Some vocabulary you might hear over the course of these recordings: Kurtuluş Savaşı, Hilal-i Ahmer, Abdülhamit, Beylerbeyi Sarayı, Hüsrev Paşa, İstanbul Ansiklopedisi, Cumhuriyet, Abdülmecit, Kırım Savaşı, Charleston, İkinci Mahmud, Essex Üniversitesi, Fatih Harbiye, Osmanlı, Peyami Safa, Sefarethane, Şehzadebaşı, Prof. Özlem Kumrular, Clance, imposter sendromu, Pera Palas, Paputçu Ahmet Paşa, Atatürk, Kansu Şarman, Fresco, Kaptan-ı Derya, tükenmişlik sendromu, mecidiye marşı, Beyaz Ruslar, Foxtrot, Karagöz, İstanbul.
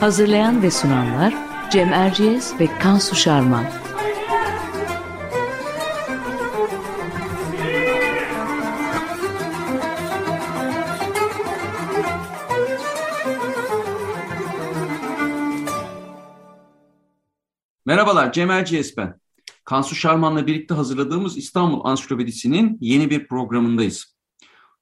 Hazırlayan ve sunanlar Cem Erciyes ve Kansu Şarman. Merhabalar, Cem Erciyes ben. Kansu Şarman'la birlikte hazırladığımız İstanbul Ansiklopedisi'nin yeni bir programındayız.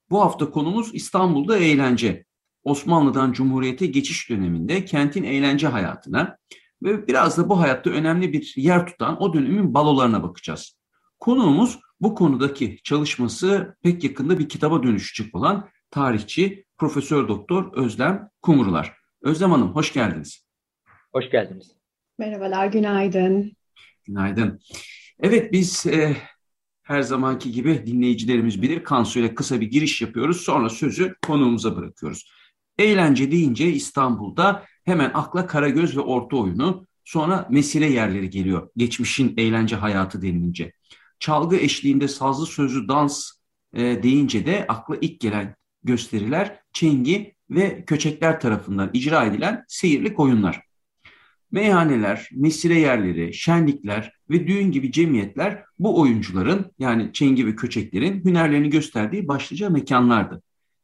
Bu hafta konumuz İstanbul'da eğlence. Osmanlı'dan Cumhuriyet'e geçiş döneminde kentin eğlence hayatına ve biraz da bu hayatta önemli bir yer tutan o dönemin balolarına bakacağız. Konuğumuz bu konudaki çalışması pek yakında bir kitaba dönüşecek olan tarihçi Profesör Doktor Özlem Kumrular. Özlem Hanım, hoş geldiniz. Hoş geldiniz. Merhabalar, günaydın. Günaydın. Evet, biz her zamanki gibi dinleyicilerimiz bilir, Kansu ile kısa bir giriş yapıyoruz, sonra sözü konuğumuza bırakıyoruz. Eğlence deyince İstanbul'da hemen akla Karagöz ve Orta Oyunu, sonra mesire yerleri geliyor geçmişin eğlence hayatı denilince. Çalgı eşliğinde sazlı sözlü dans deyince de akla ilk gelen gösteriler, çengi ve köçekler tarafından icra edilen seyirlik oyunlar. Meyhaneler, mesire yerleri, şenlikler ve düğün gibi cemiyetler bu oyuncuların, yani çengi ve köçeklerin hünerlerini gösterdiği başlıca mekanlardı.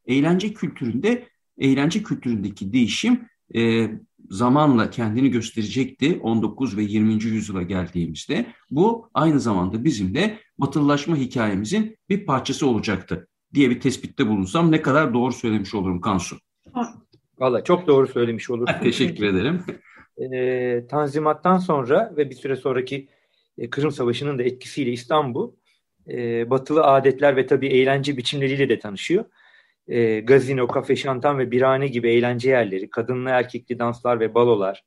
Eğlence kültüründeki değişim zamanla kendini gösterecekti 19 ve 20. yüzyıla geldiğimizde. Bu aynı zamanda bizim de batılılaşma hikayemizin bir parçası olacaktı diye bir tespitte bulunsam ne kadar doğru söylemiş olurum Kansu. Valla çok doğru söylemiş olursun. Teşekkür ederim. Tanzimattan sonra ve bir süre sonraki Kırım Savaşı'nın da etkisiyle İstanbul batılı adetler ve tabii eğlence biçimleriyle de tanışıyor. Gazino, kafe, şantan ve birhane gibi eğlence yerleri, kadınlı erkekli danslar ve balolar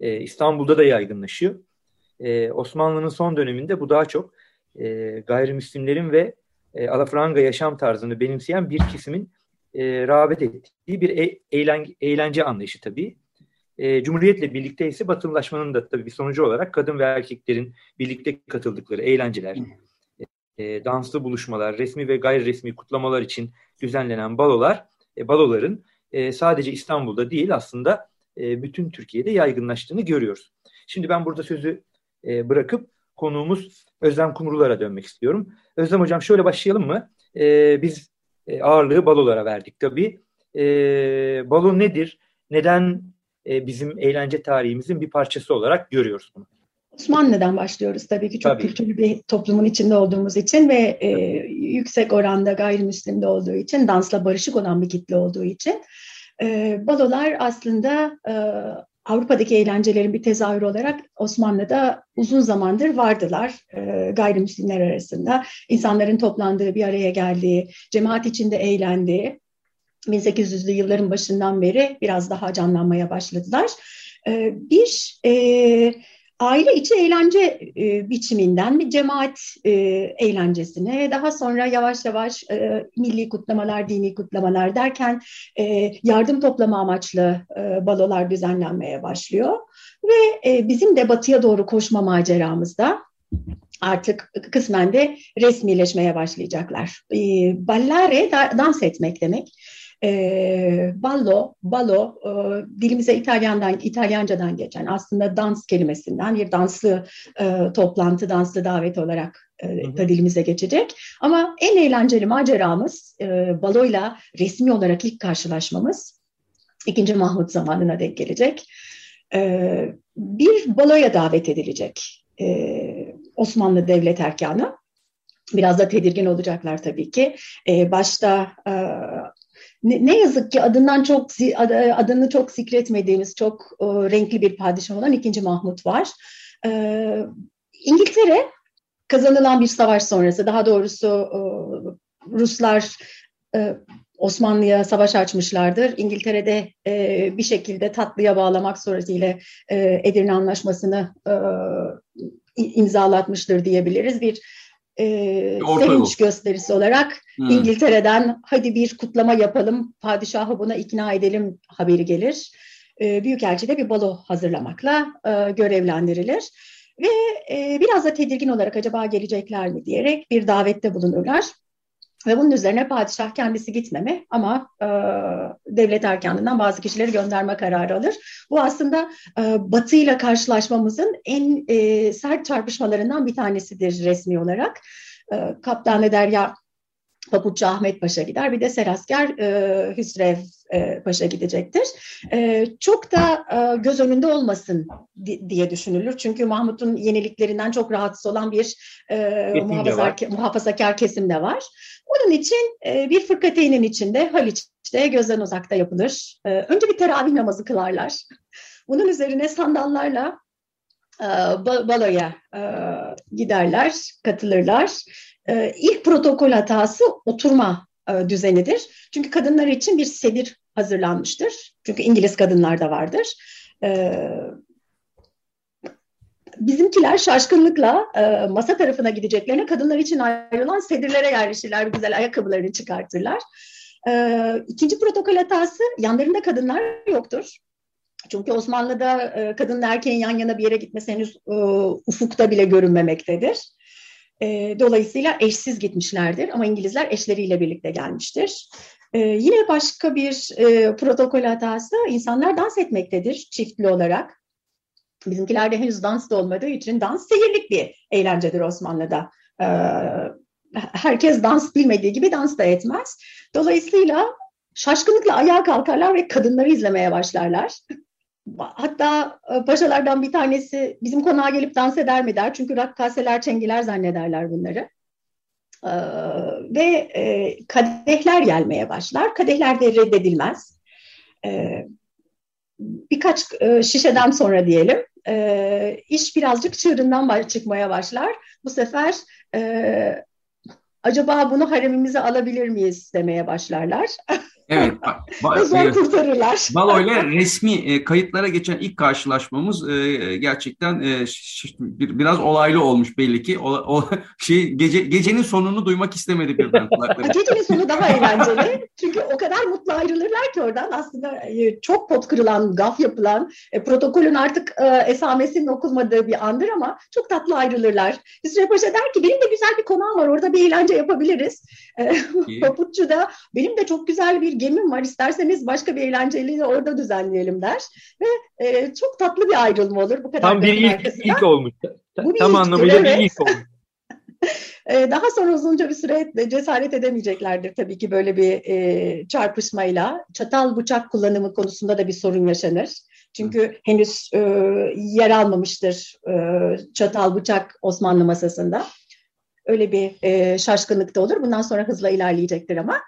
İstanbul'da da yaygınlaşıyor. Osmanlı'nın son döneminde bu daha çok gayrimüslimlerin ve alafranga yaşam tarzını benimseyen bir kesimin rağbet ettiği bir eğlence anlayışı tabii. Cumhuriyetle birlikte ise batılılaşmanın da tabii bir sonucu olarak kadın ve erkeklerin birlikte katıldıkları eğlenceler, danslı buluşmalar, resmi ve gayri resmi kutlamalar için düzenlenen baloların sadece İstanbul'da değil aslında bütün Türkiye'de yaygınlaştığını görüyoruz. Şimdi ben burada sözü bırakıp konuğumuz Özlem Kumrular'a dönmek istiyorum. Özlem Hocam, şöyle başlayalım mı? Biz ağırlığı balolara verdik tabii. Balo nedir? Neden bizim eğlence tarihimizin bir parçası olarak görüyoruz bunu? Osmanlı'dan başlıyoruz tabii ki. Çok kültürlü bir toplumun içinde olduğumuz için ve yüksek oranda gayrimüslimde olduğu için, dansla barışık olan bir kitle olduğu için balolar aslında Avrupa'daki eğlencelerin bir tezahürü olarak Osmanlı'da uzun zamandır vardılar. Gayrimüslimler arasında insanların toplandığı, bir araya geldiği, cemaat içinde eğlendiği, 1800'lü yılların başından beri biraz daha canlanmaya başladılar. Bir aile içi eğlence biçiminden bir cemaat eğlencesine, daha sonra yavaş yavaş milli kutlamalar, dini kutlamalar derken yardım toplama amaçlı balolar düzenlenmeye başlıyor. Ve bizim de batıya doğru koşma maceramızda artık kısmen de resmileşmeye başlayacaklar. Ballare dans etmek demek. Ballo, dilimize İtalyancadan geçen, aslında dans kelimesinden, bir danslı toplantı, danslı davet olarak da dilimize geçecek. Ama en eğlenceli maceramız, baloyla resmi olarak ilk karşılaşmamız İkinci Mahmud zamanına denk gelecek. Bir baloya davet edilecek Osmanlı Devlet Erkanı. Biraz da tedirgin olacaklar tabii ki. Başta ne yazık ki adını çok zikretmediğimiz, çok renkli bir padişah olan 2. Mahmut var. İngiltere kazanılan bir savaş sonrası, daha doğrusu Ruslar Osmanlı'ya savaş açmışlardır. İngiltere'de bir şekilde tatlıya bağlamak suretiyle Edirne Anlaşması'nı imzalatmıştır diyebiliriz. Bir sevinç gösterisi olarak İngiltere'den hadi bir kutlama yapalım, padişahı buna ikna edelim haberi gelir. Büyükelçide bir balo hazırlamakla görevlendirilir. Ve biraz da tedirgin olarak acaba gelecekler mi diyerek bir davette bulunurlar. Ve bunun üzerine padişah kendisi gitmeme ama devlet erkanından bazı kişileri gönderme kararı alır. Bu aslında Batı ile karşılaşmamızın en sert çarpışmalarından bir tanesidir resmi olarak. Kaptan-ı Derya Paputçu Ahmet Paşa gider, bir de Serasker Hüsrev Paşa gidecektir. Çok da göz önünde olmasın diye düşünülür. Çünkü Mahmut'un yeniliklerinden çok rahatsız olan bir muhafazakar kesim de var. Onun için bir fırkateynin içinde, Haliç'te, gözden uzakta yapılır. Önce bir teravih namazı kılarlar. Bunun üzerine sandallarla baloya giderler, katılırlar. İlk protokol hatası oturma düzenidir. Çünü kadınlar için bir sedir hazırlanmıştır. Çünkü İngiliz kadınlar da vardır. Bizimkiler şaşkınlıkla masa tarafına gideceklerine kadınlar için ayrılan sedirlere yerleşirler, güzel ayakkabılarını çıkartırlar. İkinci protokol hatası, yanlarında kadınlar yoktur. Çünkü Osmanlı'da kadınla erkeğin yan yana bir yere gitmesi henüz ufukta bile görünmemektedir. Dolayısıyla eşsiz gitmişlerdir ama İngilizler eşleriyle birlikte gelmiştir. Yine başka bir protokol hatası, insanlar dans etmektedir çiftli olarak. Bizimkilerde henüz dans da olmadığı için dans seyirlik bir eğlencedir Osmanlı'da. Herkes dans bilmediği gibi dans da etmez. Dolayısıyla şaşkınlıkla ayağa kalkarlar ve kadınları izlemeye başlarlar. Hatta paşalardan bir tanesi bizim konağa gelip dans eder mi der. Çünkü rakkaseler, çengiler zannederler bunları. Ve kadehler gelmeye başlar. Kadehler de reddedilmez. Birkaç şişeden sonra diyelim, iş birazcık çığırından çıkmaya başlar. Bu sefer acaba bunu haremimize alabilir miyiz demeye başlarlar. Evet, zor kurtarırlar. Baloyla resmi kayıtlara geçen ilk karşılaşmamız gerçekten biraz olaylı olmuş belli ki. Gecenin sonunu duymak istemedi birden kulakları. Gecenin sonu daha eğlenceli. Çünkü o kadar mutlu ayrılırlar ki oradan aslında çok pot kırılan, gaf yapılan, protokolün artık esamesinin okunmadığı bir andır ama çok tatlı ayrılırlar. Hüsrev Paşa der ki benim de güzel bir konağım var, orada bir eğlence yapabiliriz. Paputçu da benim de çok güzel bir gemim var, isterseniz başka bir eğlenceliği de orada düzenleyelim der. Ve çok tatlı bir ayrılma olur. Bu kadar tam bir ilk olmuş. Tam anlamıyla evet. Bir ilk olmuş. Daha sonra uzunca bir süre cesaret edemeyeceklerdir tabii ki böyle bir çarpışmayla. Çatal bıçak kullanımı konusunda da bir sorun yaşanır. Çünkü henüz yer almamıştır çatal bıçak Osmanlı masasında. Öyle bir şaşkınlık da olur. Bundan sonra hızla ilerleyecektir ama.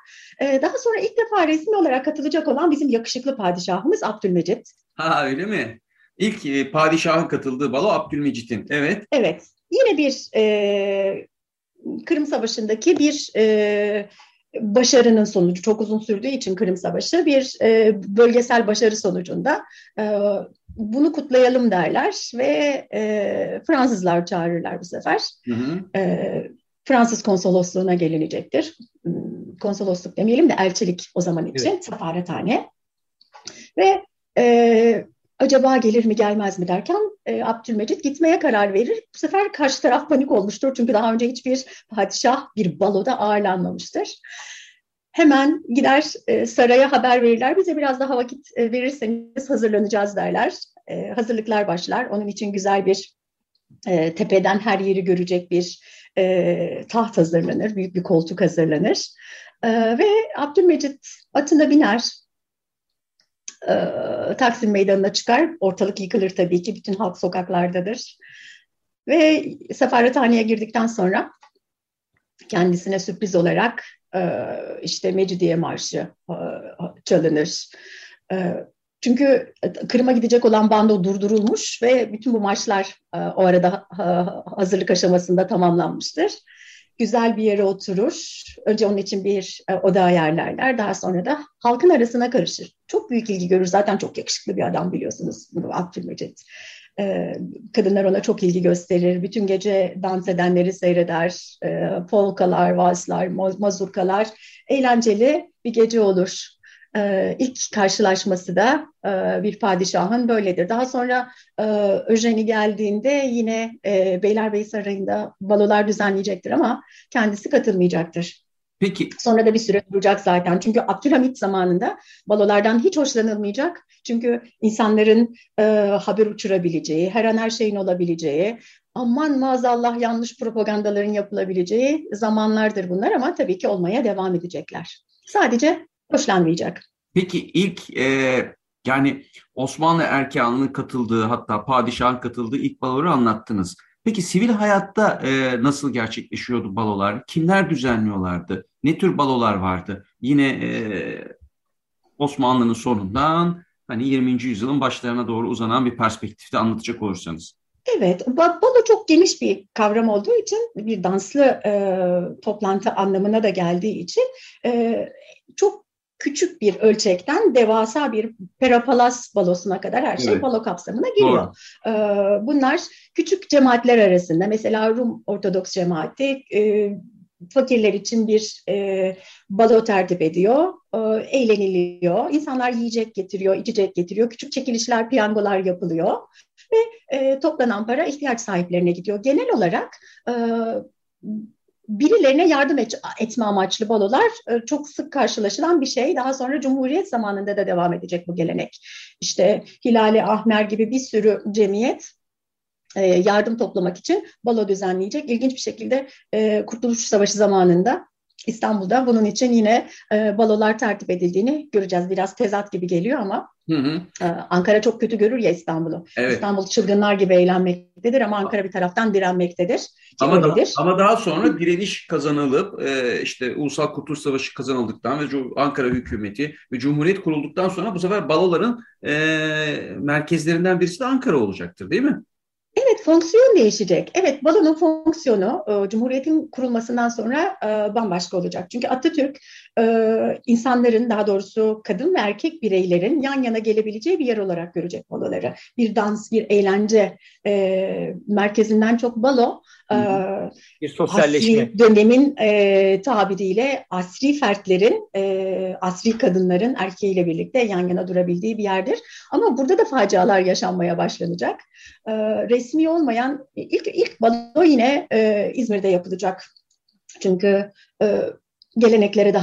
Daha sonra ilk defa resmi olarak katılacak olan bizim yakışıklı padişahımız Abdülmecit. Ha öyle mi? İlk padişahın katıldığı balo Abdülmecit'in. Evet. Evet. Yine bir Kırım Savaşı'ndaki bir başarının sonucu. Çok uzun sürdüğü için Kırım Savaşı bir bölgesel başarı sonucunda bunu kutlayalım derler ve Fransızlar çağırırlar bu sefer. Hı hı. Fransız konsolosluğuna gelinecektir. Konsolosluk demeyelim de elçilik o zaman için. Evet. Sefarethane. Ve acaba gelir mi gelmez mi derken Abdülmecit gitmeye karar verir. Bu sefer karşı taraf panik olmuştur. Çünkü daha önce hiçbir padişah bir baloda ağırlanmamıştır. Hemen gider saraya haber verirler. Bize biraz daha vakit verirseniz hazırlanacağız derler. Hazırlıklar başlar. Onun için güzel bir tepeden her yeri görecek bir taht hazırlanır. Büyük bir koltuk hazırlanır. Ve Abdülmecit atına biner. Taksim Meydanı'na çıkar. Ortalık yıkılır tabii ki. Bütün halk sokaklardadır. Ve sefarethaneye girdikten sonra kendisine sürpriz olarak işte Mecidiye Marşı çalınır. Çünkü Kırım'a gidecek olan bando durdurulmuş ve bütün bu marşlar o arada hazırlık aşamasında tamamlanmıştır. güzel bir yere oturur. Önce onun için bir oda ayarlarlar. Daha sonra da halkın arasına karışır. Çok büyük ilgi görür. Zaten çok yakışıklı bir adam, biliyorsunuz bunu, Abdülmecit. Kadınlar ona çok ilgi gösterir. Bütün gece dans edenleri seyreder. Polkalar, valslar, mazurkalar. Eğlenceli bir gece olur. İlk karşılaşması da bir padişahın böyledir. Daha sonra Öjeni geldiğinde yine Beylerbeyi Sarayı'nda balolar düzenleyecektir ama kendisi katılmayacaktır. Peki. Sonra da bir süre duracak zaten. Çünkü Abdülhamit zamanında balolardan hiç hoşlanılmayacak. Çünkü insanların haber uçurabileceği, her an her şeyin olabileceği, aman maazallah yanlış propagandaların yapılabileceği zamanlardır bunlar ama tabii ki olmaya devam edecekler. Sadece hoşlanmayacak. Peki ilk yani Osmanlı erkanının katıldığı, hatta padişahın katıldığı ilk baloları anlattınız. Peki sivil hayatta nasıl gerçekleşiyordu balolar? Kimler düzenliyorlardı? Ne tür balolar vardı? Yine Osmanlı'nın sonundan hani 20. yüzyılın başlarına doğru uzanan bir perspektifte anlatacak olursanız. Evet, balo çok geniş bir kavram olduğu için, bir danslı toplantı anlamına da geldiği için çok küçük bir ölçekten devasa bir Pera Palas balosuna kadar her şey, evet, balo kapsamına giriyor. Bunlar küçük cemaatler arasında, mesela Rum Ortodoks cemaati fakirler için bir balo tertip ediyor, eğleniliyor, insanlar yiyecek getiriyor, içecek getiriyor, küçük çekilişler, piyangolar yapılıyor ve toplanan para ihtiyaç sahiplerine gidiyor. Genel olarak birilerine yardım etme amaçlı balolar çok sık karşılaşılan bir şey. Daha sonra Cumhuriyet zamanında da devam edecek bu gelenek. İşte Hilal-i Ahmer gibi bir sürü cemiyet yardım toplamak için balo düzenleyecek. İlginç bir şekilde Kurtuluş Savaşı zamanında İstanbul'da bunun için yine balolar tertip edildiğini göreceğiz. Biraz tezat gibi geliyor ama Ankara çok kötü görür ya İstanbul'u. Evet. İstanbul çılgınlar gibi eğlenmektedir ama Ankara bir taraftan direnmektedir. Ama daha sonra direniş kazanılıp işte Ulusal Kurtuluş Savaşı kazanıldıktan ve Ankara hükümeti ve Cumhuriyet kurulduktan sonra bu sefer baloların merkezlerinden birisi de Ankara olacaktır, değil mi? Evet, fonksiyon değişecek. Evet, balonun fonksiyonu Cumhuriyet'in kurulmasından sonra bambaşka olacak. Çünkü Atatürk insanların, daha doğrusu kadın ve erkek bireylerin yan yana gelebileceği bir yer olarak görecek baloları. Bir dans, bir eğlence merkezinden çok balo, bir sosyalleşme. Asri dönemin tabiriyle asri fertlerin, asri kadınların erkeğiyle birlikte yan yana durabildiği bir yerdir. Ama burada da facialar yaşanmaya başlanacak. Resmi olmayan ilk balo yine İzmir'de yapılacak. Çünkü yeniliklere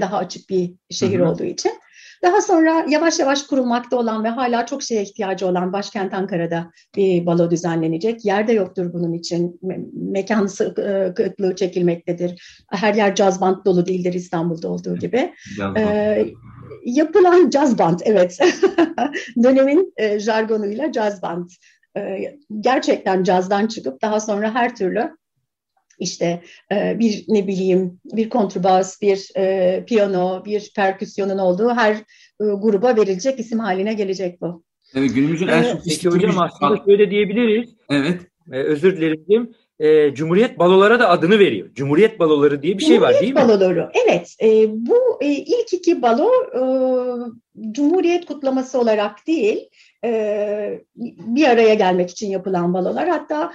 daha açık bir şehir olduğu için. Daha sonra yavaş yavaş kurulmakta olan ve hala çok şeye ihtiyacı olan başkent Ankara'da bir balo düzenlenecek. Yer de yoktur bunun için. Mekan kıtlığı çekilmektedir. Her yer caz band dolu değildir İstanbul'da olduğu gibi. Yapılan caz band, evet. Dönemin jargonuyla caz band. Gerçekten cazdan çıkıp daha sonra her türlü İşte bir kontrbas, bir piyano, bir perküsyonun olduğu her gruba verilecek isim haline gelecek bu. Evet, günümüzün en sofisti hocam aslında şöyle diyebiliriz. Evet. Özür dilerim. Cumhuriyet balolara da adını veriyor. Cumhuriyet baloları diye bir şey var, değil mi? Cumhuriyet baloları, evet. Bu ilk iki balo Cumhuriyet kutlaması olarak değil, bir araya gelmek için yapılan balolar. Hatta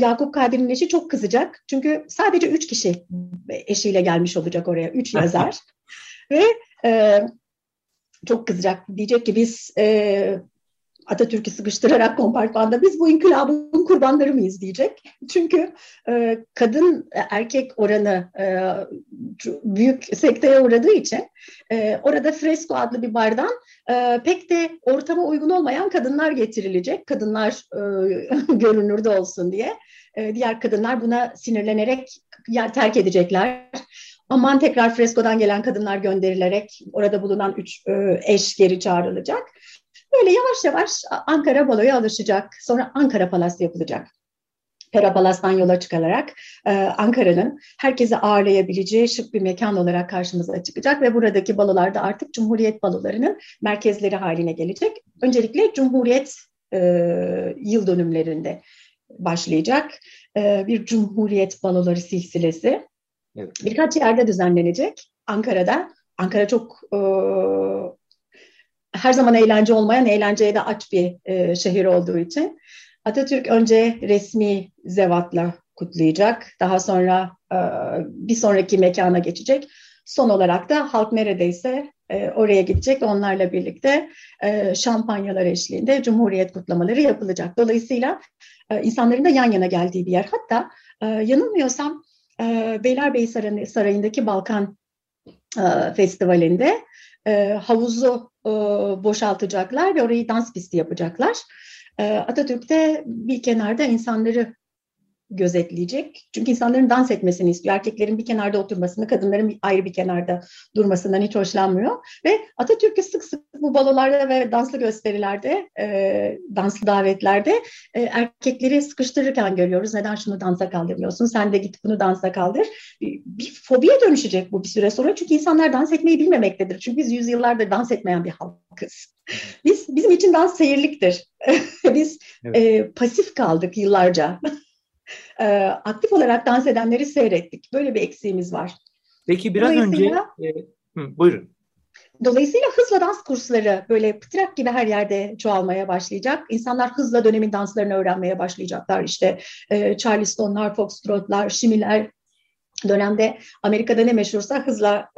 Yakup Kadri'nin eşi çok kızacak. Çünkü sadece 3 kişi eşiyle gelmiş olacak oraya. 3 yazar. Ve çok kızacak. Diyecek ki biz Atatürk'ü sıkıştırarak kompartmanda biz bu inkılabın kurbanları mıyız diyecek. Çünkü kadın erkek oranı büyük sekteye uğradığı için orada Fresco adlı bir bardan pek de ortama uygun olmayan kadınlar getirilecek. Kadınlar görünürde olsun diye. Diğer kadınlar buna sinirlenerek terk edecekler. Aman tekrar Fresco'dan gelen kadınlar gönderilerek orada bulunan 3 eş geri çağrılacak. Böyle yavaş yavaş Ankara baloya alışacak. Sonra Ankara Palas yapılacak. Pera Palas'tan yola çıkılarak Ankara'nın herkese ağırlayabileceği şık bir mekan olarak karşımıza çıkacak ve buradaki balolarda artık Cumhuriyet balolarının merkezleri haline gelecek. Öncelikle Cumhuriyet yıl dönümlerinde başlayacak. bir Cumhuriyet baloları silsilesi. Evet. Birkaç yerde düzenlenecek. Ankara'da. Ankara çok her zaman eğlence olmayan, eğlenceye de aç bir şehir olduğu için. Atatürk önce resmi zevatla kutlayacak. Daha sonra bir sonraki mekana geçecek. Son olarak da halk neredeyse oraya gidecek. Onlarla birlikte şampanyalar eşliğinde Cumhuriyet kutlamaları yapılacak. Dolayısıyla insanların da yan yana geldiği bir yer. Hatta yanılmıyorsam Beylerbeyi Sarayı'ndaki Balkan Festivali'nde havuzu boşaltacaklar ve orayı dans pisti yapacaklar. Atatürk de bir kenarda insanları gözetleyecek. Çünkü insanların dans etmesini istiyor. Erkeklerin bir kenarda oturmasını, kadınların ayrı bir kenarda durmasından hiç hoşlanmıyor. Ve Atatürk'ü sık sık bu balolarda ve danslı gösterilerde, danslı davetlerde erkekleri sıkıştırırken görüyoruz. Neden şunu dansa kaldırmıyorsun? Sen de git bunu dansa kaldır. Bir fobiye dönüşecek bu bir süre sonra. Çünkü insanlar dans etmeyi bilmemektedir. Çünkü biz yüzyıllardır dans etmeyen bir halkız. Bizim için dans seyirliktir. Biz evet, pasif kaldık yıllarca. Aktif olarak dans edenleri seyrettik. Böyle bir eksiğimiz var. Peki biraz önce... buyurun. Dolayısıyla hızla dans kursları böyle pıtrak gibi her yerde çoğalmaya başlayacak. İnsanlar hızla dönemin danslarını öğrenmeye başlayacaklar. İşte Charlestonlar, Foxtrotlar, Şimiler. Dönemde Amerika'da ne meşhursa hızla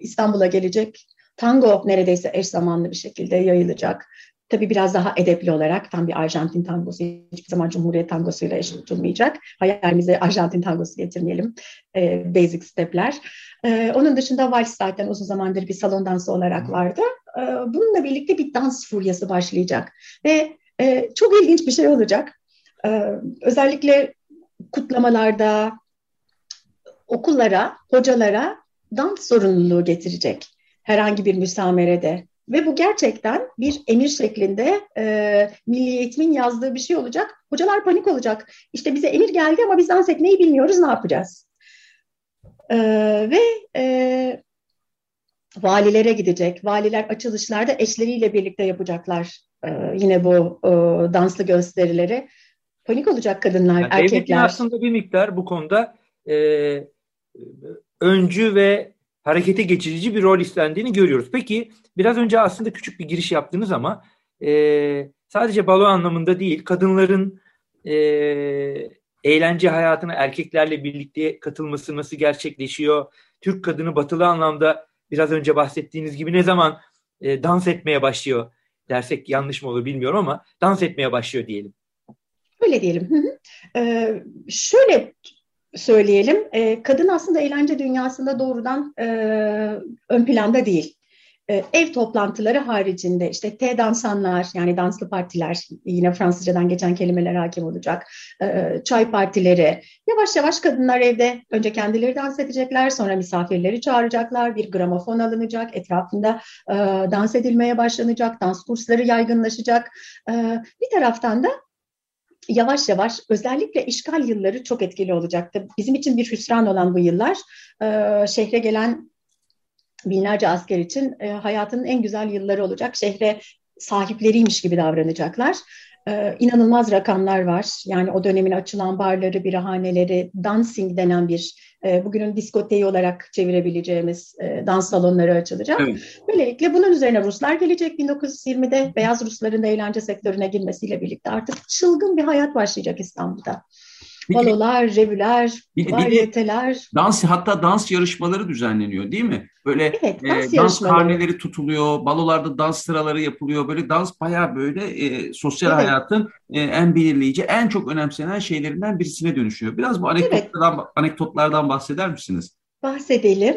İstanbul'a gelecek. Tango neredeyse eş zamanlı bir şekilde yayılacak. Tabii biraz daha edepli olarak, tam bir Arjantin tangosu hiçbir zaman Cumhuriyet tangosuyla eşit tutulmayacak. Hayalimize Arjantin tangosu getirmeyelim. Basic step'ler. Onun dışında vals zaten uzun zamandır bir salon dansı olarak vardı. Bununla birlikte bir dans furyası başlayacak. Ve çok ilginç bir şey olacak. Özellikle kutlamalarda, okullara, hocalara dans zorunluluğu getirecek. Herhangi bir müsamerede. Ve bu gerçekten bir emir şeklinde Milli Eğitim'in yazdığı bir şey olacak. Hocalar panik olacak. İşte bize emir geldi ama biz dans etmeyi bilmiyoruz, ne yapacağız? Valilere gidecek. Valiler açılışlarda eşleriyle birlikte yapacaklar yine bu danslı gösterileri. Panik olacak kadınlar, yani erkekler. Aslında bir miktar bu konuda öncü ve harekete geçirici bir rol üstlendiğini görüyoruz. Peki biraz önce aslında küçük bir giriş yaptınız ama sadece balo anlamında değil, kadınların eğlence hayatına erkeklerle birlikte katılması nasıl gerçekleşiyor? Türk kadını batılı anlamda biraz önce bahsettiğiniz gibi ne zaman dans etmeye başlıyor dersek yanlış mı olur bilmiyorum ama dans etmeye başlıyor diyelim. Öyle diyelim. Şöyle söyleyelim. Kadın aslında eğlence dünyasında doğrudan ön planda değil. Ev toplantıları haricinde işte dansanlar, yani danslı partiler, yine Fransızcadan geçen kelimeler hakim olacak. Çay partileri. Yavaş yavaş kadınlar evde önce kendileri dans edecekler, sonra misafirleri çağıracaklar, bir gramofon alınacak, etrafında dans edilmeye başlanacak, dans kursları yaygınlaşacak. Bir taraftan da yavaş yavaş, özellikle işgal yılları çok etkili olacaktı. Bizim için bir hüsran olan bu yıllar, şehre gelen binlerce asker için hayatının en güzel yılları olacak. Şehre sahipleriymiş gibi davranacaklar. İnanılmaz rakamlar var. Yani o dönemin açılan barları, birahaneleri, dancing denen bir, bugünün diskoteği olarak çevirebileceğimiz dans salonları açılacak. Evet. Böylelikle bunun üzerine Ruslar gelecek. 1920'de Beyaz Rusların da eğlence sektörüne girmesiyle birlikte artık çılgın bir hayat başlayacak İstanbul'da. Balolar, revüler, varyeteler. Hatta dans yarışmaları düzenleniyor değil mi? Böyle evet, dans karneleri tutuluyor, balolarda dans sıraları yapılıyor. Böyle dans bayağı böyle sosyal evet, hayatın en belirleyici, en çok önemsenen şeylerinden birisine dönüşüyor. Biraz bu anekdotlardan bahseder misiniz? Bahsedelim.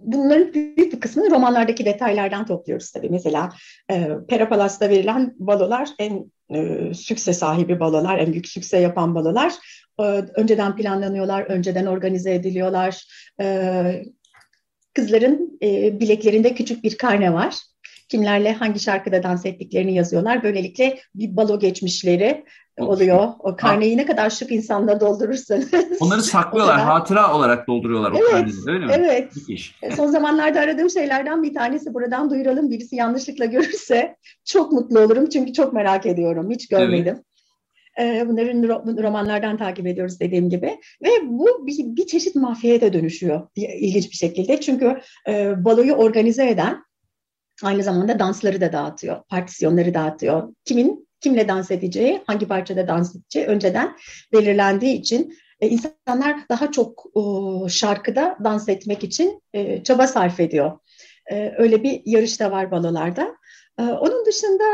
Bunların büyük bir kısmını romanlardaki detaylardan topluyoruz tabii. Mesela Pera Palas'ta verilen balolar en sükse sahibi balolar, en büyük sükse yapan balolar. Önceden planlanıyorlar, önceden organize ediliyorlar. Kızların bileklerinde küçük bir karne var. Kimlerle hangi şarkıda dans ettiklerini yazıyorlar. Böylelikle bir balo geçmişleri oluyor. O karneyi ne kadar şık insanla doldurursanız. Onları saklıyorlar, hatıra olarak dolduruyorlar o karneyi, öyle mi? Evet. Son zamanlarda aradığım şeylerden bir tanesi, buradan duyuralım. Birisi yanlışlıkla görürse çok mutlu olurum çünkü çok merak ediyorum. Hiç görmedim. Bunların romanlardan takip ediyoruz dediğim gibi. Ve bu bir çeşit mafyaya da dönüşüyor ilginç bir şekilde. Çünkü baloyu organize eden aynı zamanda dansları da dağıtıyor, partisyonları dağıtıyor. Kimle dans edeceği, hangi parçada dans edeceği önceden belirlendiği için insanlar daha çok şarkıda dans etmek için çaba sarf ediyor. Öyle bir yarış da var balolarda. Onun dışında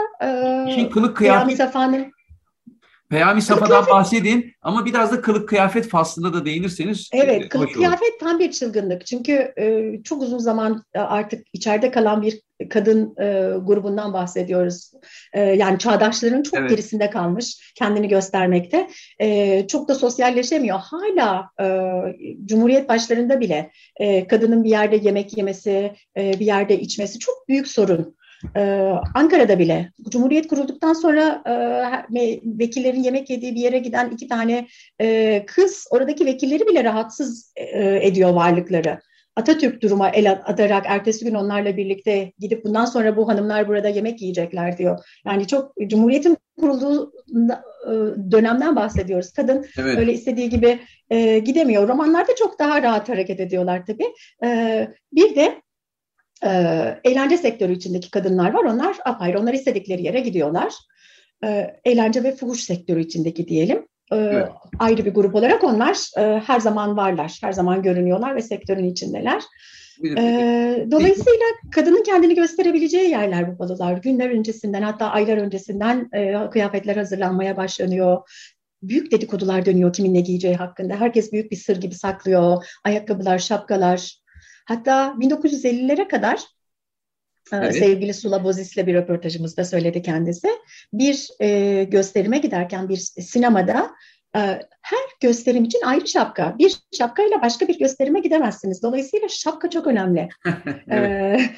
Peyami Safa'dan bahsedin ama biraz da kılık kıyafet faslına da değinirseniz. Evet, kılık kıyafet tam bir çılgınlık. Çünkü çok uzun zaman artık içeride kalan bir kadın grubundan bahsediyoruz. Yani çağdaşların çok gerisinde kalmış kendini göstermekte. Çok da sosyalleşemiyor. Hala Cumhuriyet başlarında bile kadının bir yerde yemek yemesi, bir yerde içmesi çok büyük sorun. Ankara'da bile Cumhuriyet kurulduktan sonra vekillerin yemek yediği bir yere giden 2 tane kız oradaki vekilleri bile rahatsız ediyor varlıkları. Atatürk duruma el atarak ertesi gün onlarla birlikte gidip bundan sonra bu hanımlar burada yemek yiyecekler diyor. Yani çok Cumhuriyet'in kurulduğu dönemden bahsediyoruz. Kadın öyle istediği gibi gidemiyor. Romanlarda çok daha rahat hareket ediyorlar tabii. Bir de eğlence sektörü içindeki kadınlar var. Onlar apayrı, onlar istedikleri yere gidiyorlar. Eğlence ve fuhuş sektörü içindeki diyelim. Ayrı bir grup olarak onlar her zaman varlar. Her zaman görünüyorlar ve sektörün içindeler. Dolayısıyla kadının kendini gösterebileceği yerler bu balolar. Günler öncesinden hatta aylar öncesinden kıyafetler hazırlanmaya başlanıyor. Büyük dedikodular dönüyor kimin ne giyeceği hakkında. Herkes büyük bir sır gibi saklıyor. Ayakkabılar, şapkalar. Hatta 1950'lere kadar sevgili Sula Bozis'le bir röportajımızda söyledi kendisi. Bir gösterime giderken bir sinemada her gösterim için ayrı şapka. Bir şapkayla başka bir gösterime gidemezsiniz. Dolayısıyla şapka çok önemli.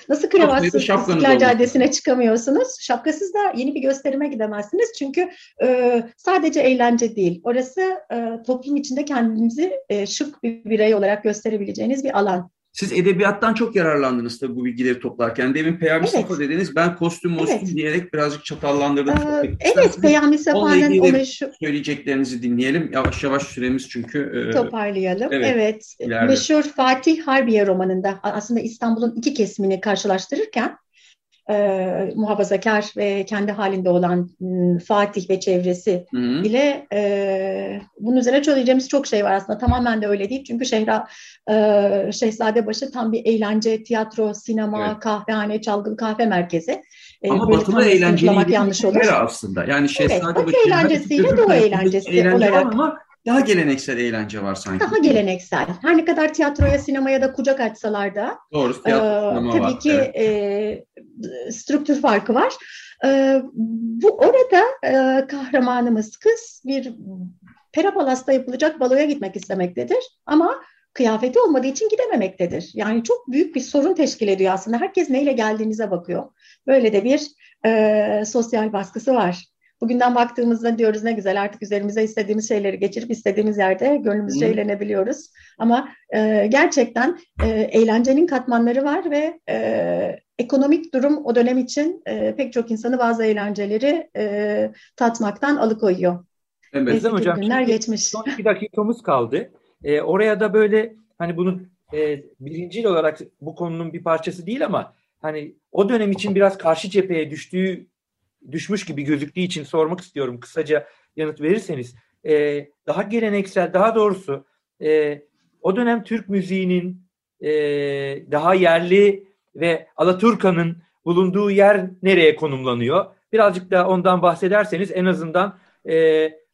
Nasıl kravatsız İstiklal Caddesi'ne çıkamıyorsunuz? Şapkasız da yeni bir gösterime gidemezsiniz. Çünkü sadece eğlence değil. Orası toplum içinde kendinizi şık bir birey olarak gösterebileceğiniz bir alan. Siz edebiyattan çok yararlandınız tabii bu bilgileri toplarken. Demin Peyami Safa dediniz. Ben kostüm diyerek birazcık çatallandırdım. Peyami Safa'nın söyleyeceklerinizi dinleyelim. Yavaş yavaş süremiz çünkü. Toparlayalım. Evet. Meşhur Fatih Harbiye romanında aslında İstanbul'un 2 kesimini karşılaştırırken muhafazakar ve kendi halinde olan Fatih ve çevresi ile bunun üzerine söyleyeceğimiz çok şey var aslında. Tamamen de öyle değil. Çünkü Şehzadebaşı tam bir eğlence, tiyatro, sinema, kahvehane, çalgılı kahve merkezi. Ama batılı eğlenceliği yanlış olur aslında. Yani Şehzadebaşı eğlencesiyle Doğu eğlencesi olarak. Daha geleneksel eğlence var sanki. Daha geleneksel. Her ne kadar tiyatroya, sinemaya da kucak açsalar da. Doğru, tiyatro, tabii var, ki strüktür farkı var. Bu orada kahramanımız kız bir Pera Palas'ta yapılacak baloya gitmek istemektedir. Ama kıyafeti olmadığı için gidememektedir. Yani çok büyük bir sorun teşkil ediyor aslında. Herkes neyle geldiğinize bakıyor. Böyle de bir sosyal baskısı var. Bugünden baktığımızda diyoruz ne güzel artık üzerimize istediğimiz şeyleri geçirip istediğimiz yerde gönlümüzce eğlenebiliyoruz. Ama gerçekten eğlencenin katmanları var ve ekonomik durum o dönem için pek çok insanı bazı eğlenceleri tatmaktan alıkoyuyor. Evet hocam, günler geçmiş. Son 2 dakikamız kaldı. Oraya da böyle hani bunun birincil olarak bu konunun bir parçası değil ama hani o dönem için biraz karşı cepheye düşmüş gibi gözüktüğü için sormak istiyorum. Kısaca yanıt verirseniz. Daha geleneksel, daha doğrusu o dönem Türk müziğinin daha yerli ve Alaturka'nın bulunduğu yer nereye konumlanıyor? Birazcık da ondan bahsederseniz en azından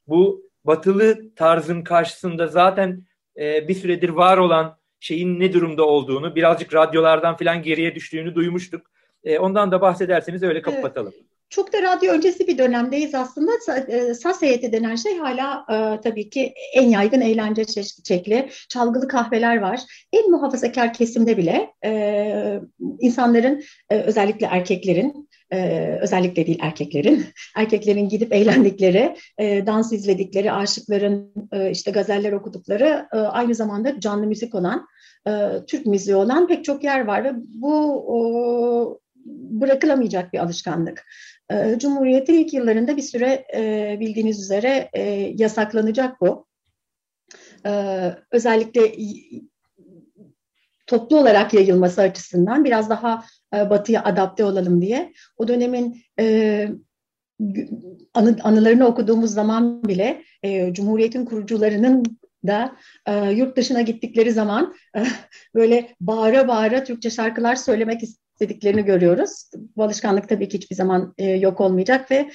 bu batılı tarzın karşısında zaten bir süredir var olan şeyin ne durumda olduğunu, birazcık radyolardan falan geriye düştüğünü duymuştuk. Ondan da bahsederseniz öyle kapatalım. Evet. Çok da radyo öncesi bir dönemdeyiz aslında. Saz heyeti denen şey hala tabii ki en yaygın eğlence şekli. Çalgılı kahveler var. En muhafazakar kesimde bile insanların özellikle erkeklerin özellikle değil erkeklerin gidip eğlendikleri, dans izledikleri, aşıkların işte gazeller okudukları, aynı zamanda canlı müzik olan, Türk müziği olan pek çok yer var ve bu bırakılamayacak bir alışkanlık. Cumhuriyet'in ilk yıllarında bir süre bildiğiniz üzere yasaklanacak bu. Özellikle toplu olarak yayılması açısından biraz daha batıya adapte olalım diye. O dönemin anılarını okuduğumuz zaman bile Cumhuriyet'in kurucularının da yurt dışına gittikleri zaman böyle bağıra bağıra Türkçe şarkılar söylemek istediklerini görüyoruz. Bu alışkanlık tabii ki hiçbir zaman yok olmayacak ve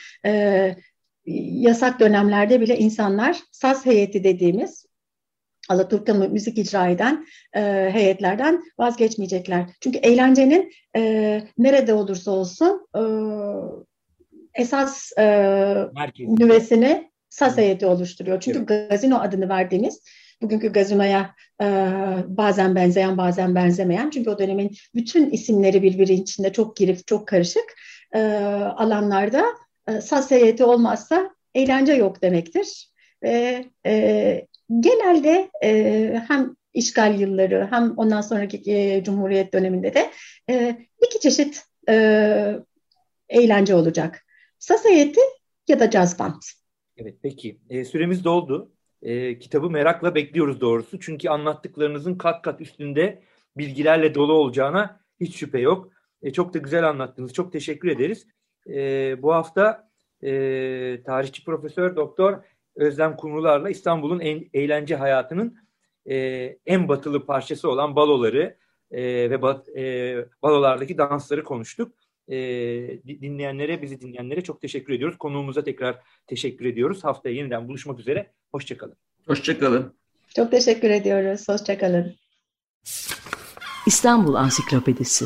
yasak dönemlerde bile insanlar saz heyeti dediğimiz Alaturka müzik icra eden heyetlerden vazgeçmeyecekler. Çünkü eğlencenin nerede olursa olsun esas nüvesini saz heyeti oluşturuyor. Çünkü evet, gazino adını verdiğimiz, bugünkü gazinoya bazen benzeyen bazen benzemeyen, çünkü o dönemin bütün isimleri birbiri içinde çok girip çok karışık alanlarda saz heyeti olmazsa eğlence yok demektir. Ve genelde hem işgal yılları hem ondan sonraki Cumhuriyet döneminde de iki çeşit eğlence olacak. Saz heyeti ya da caz band. Evet, peki. Süremiz doldu. Kitabı merakla bekliyoruz doğrusu. Çünkü anlattıklarınızın kat kat üstünde bilgilerle dolu olacağına hiç şüphe yok. Çok da güzel anlattınız. Çok teşekkür ederiz. Bu hafta tarihçi Profesör Doktor Özlem Kumrular'la İstanbul'un eğlence hayatının en batılı parçası olan baloları ve balolardaki dansları konuştuk. Bizi dinleyenlere çok teşekkür ediyoruz. Konuğumuza tekrar teşekkür ediyoruz. Haftaya yeniden buluşmak üzere. Hoşçakalın. Hoşçakalın. Çok teşekkür ediyoruz. Hoşçakalın. İstanbul Ansiklopedisi.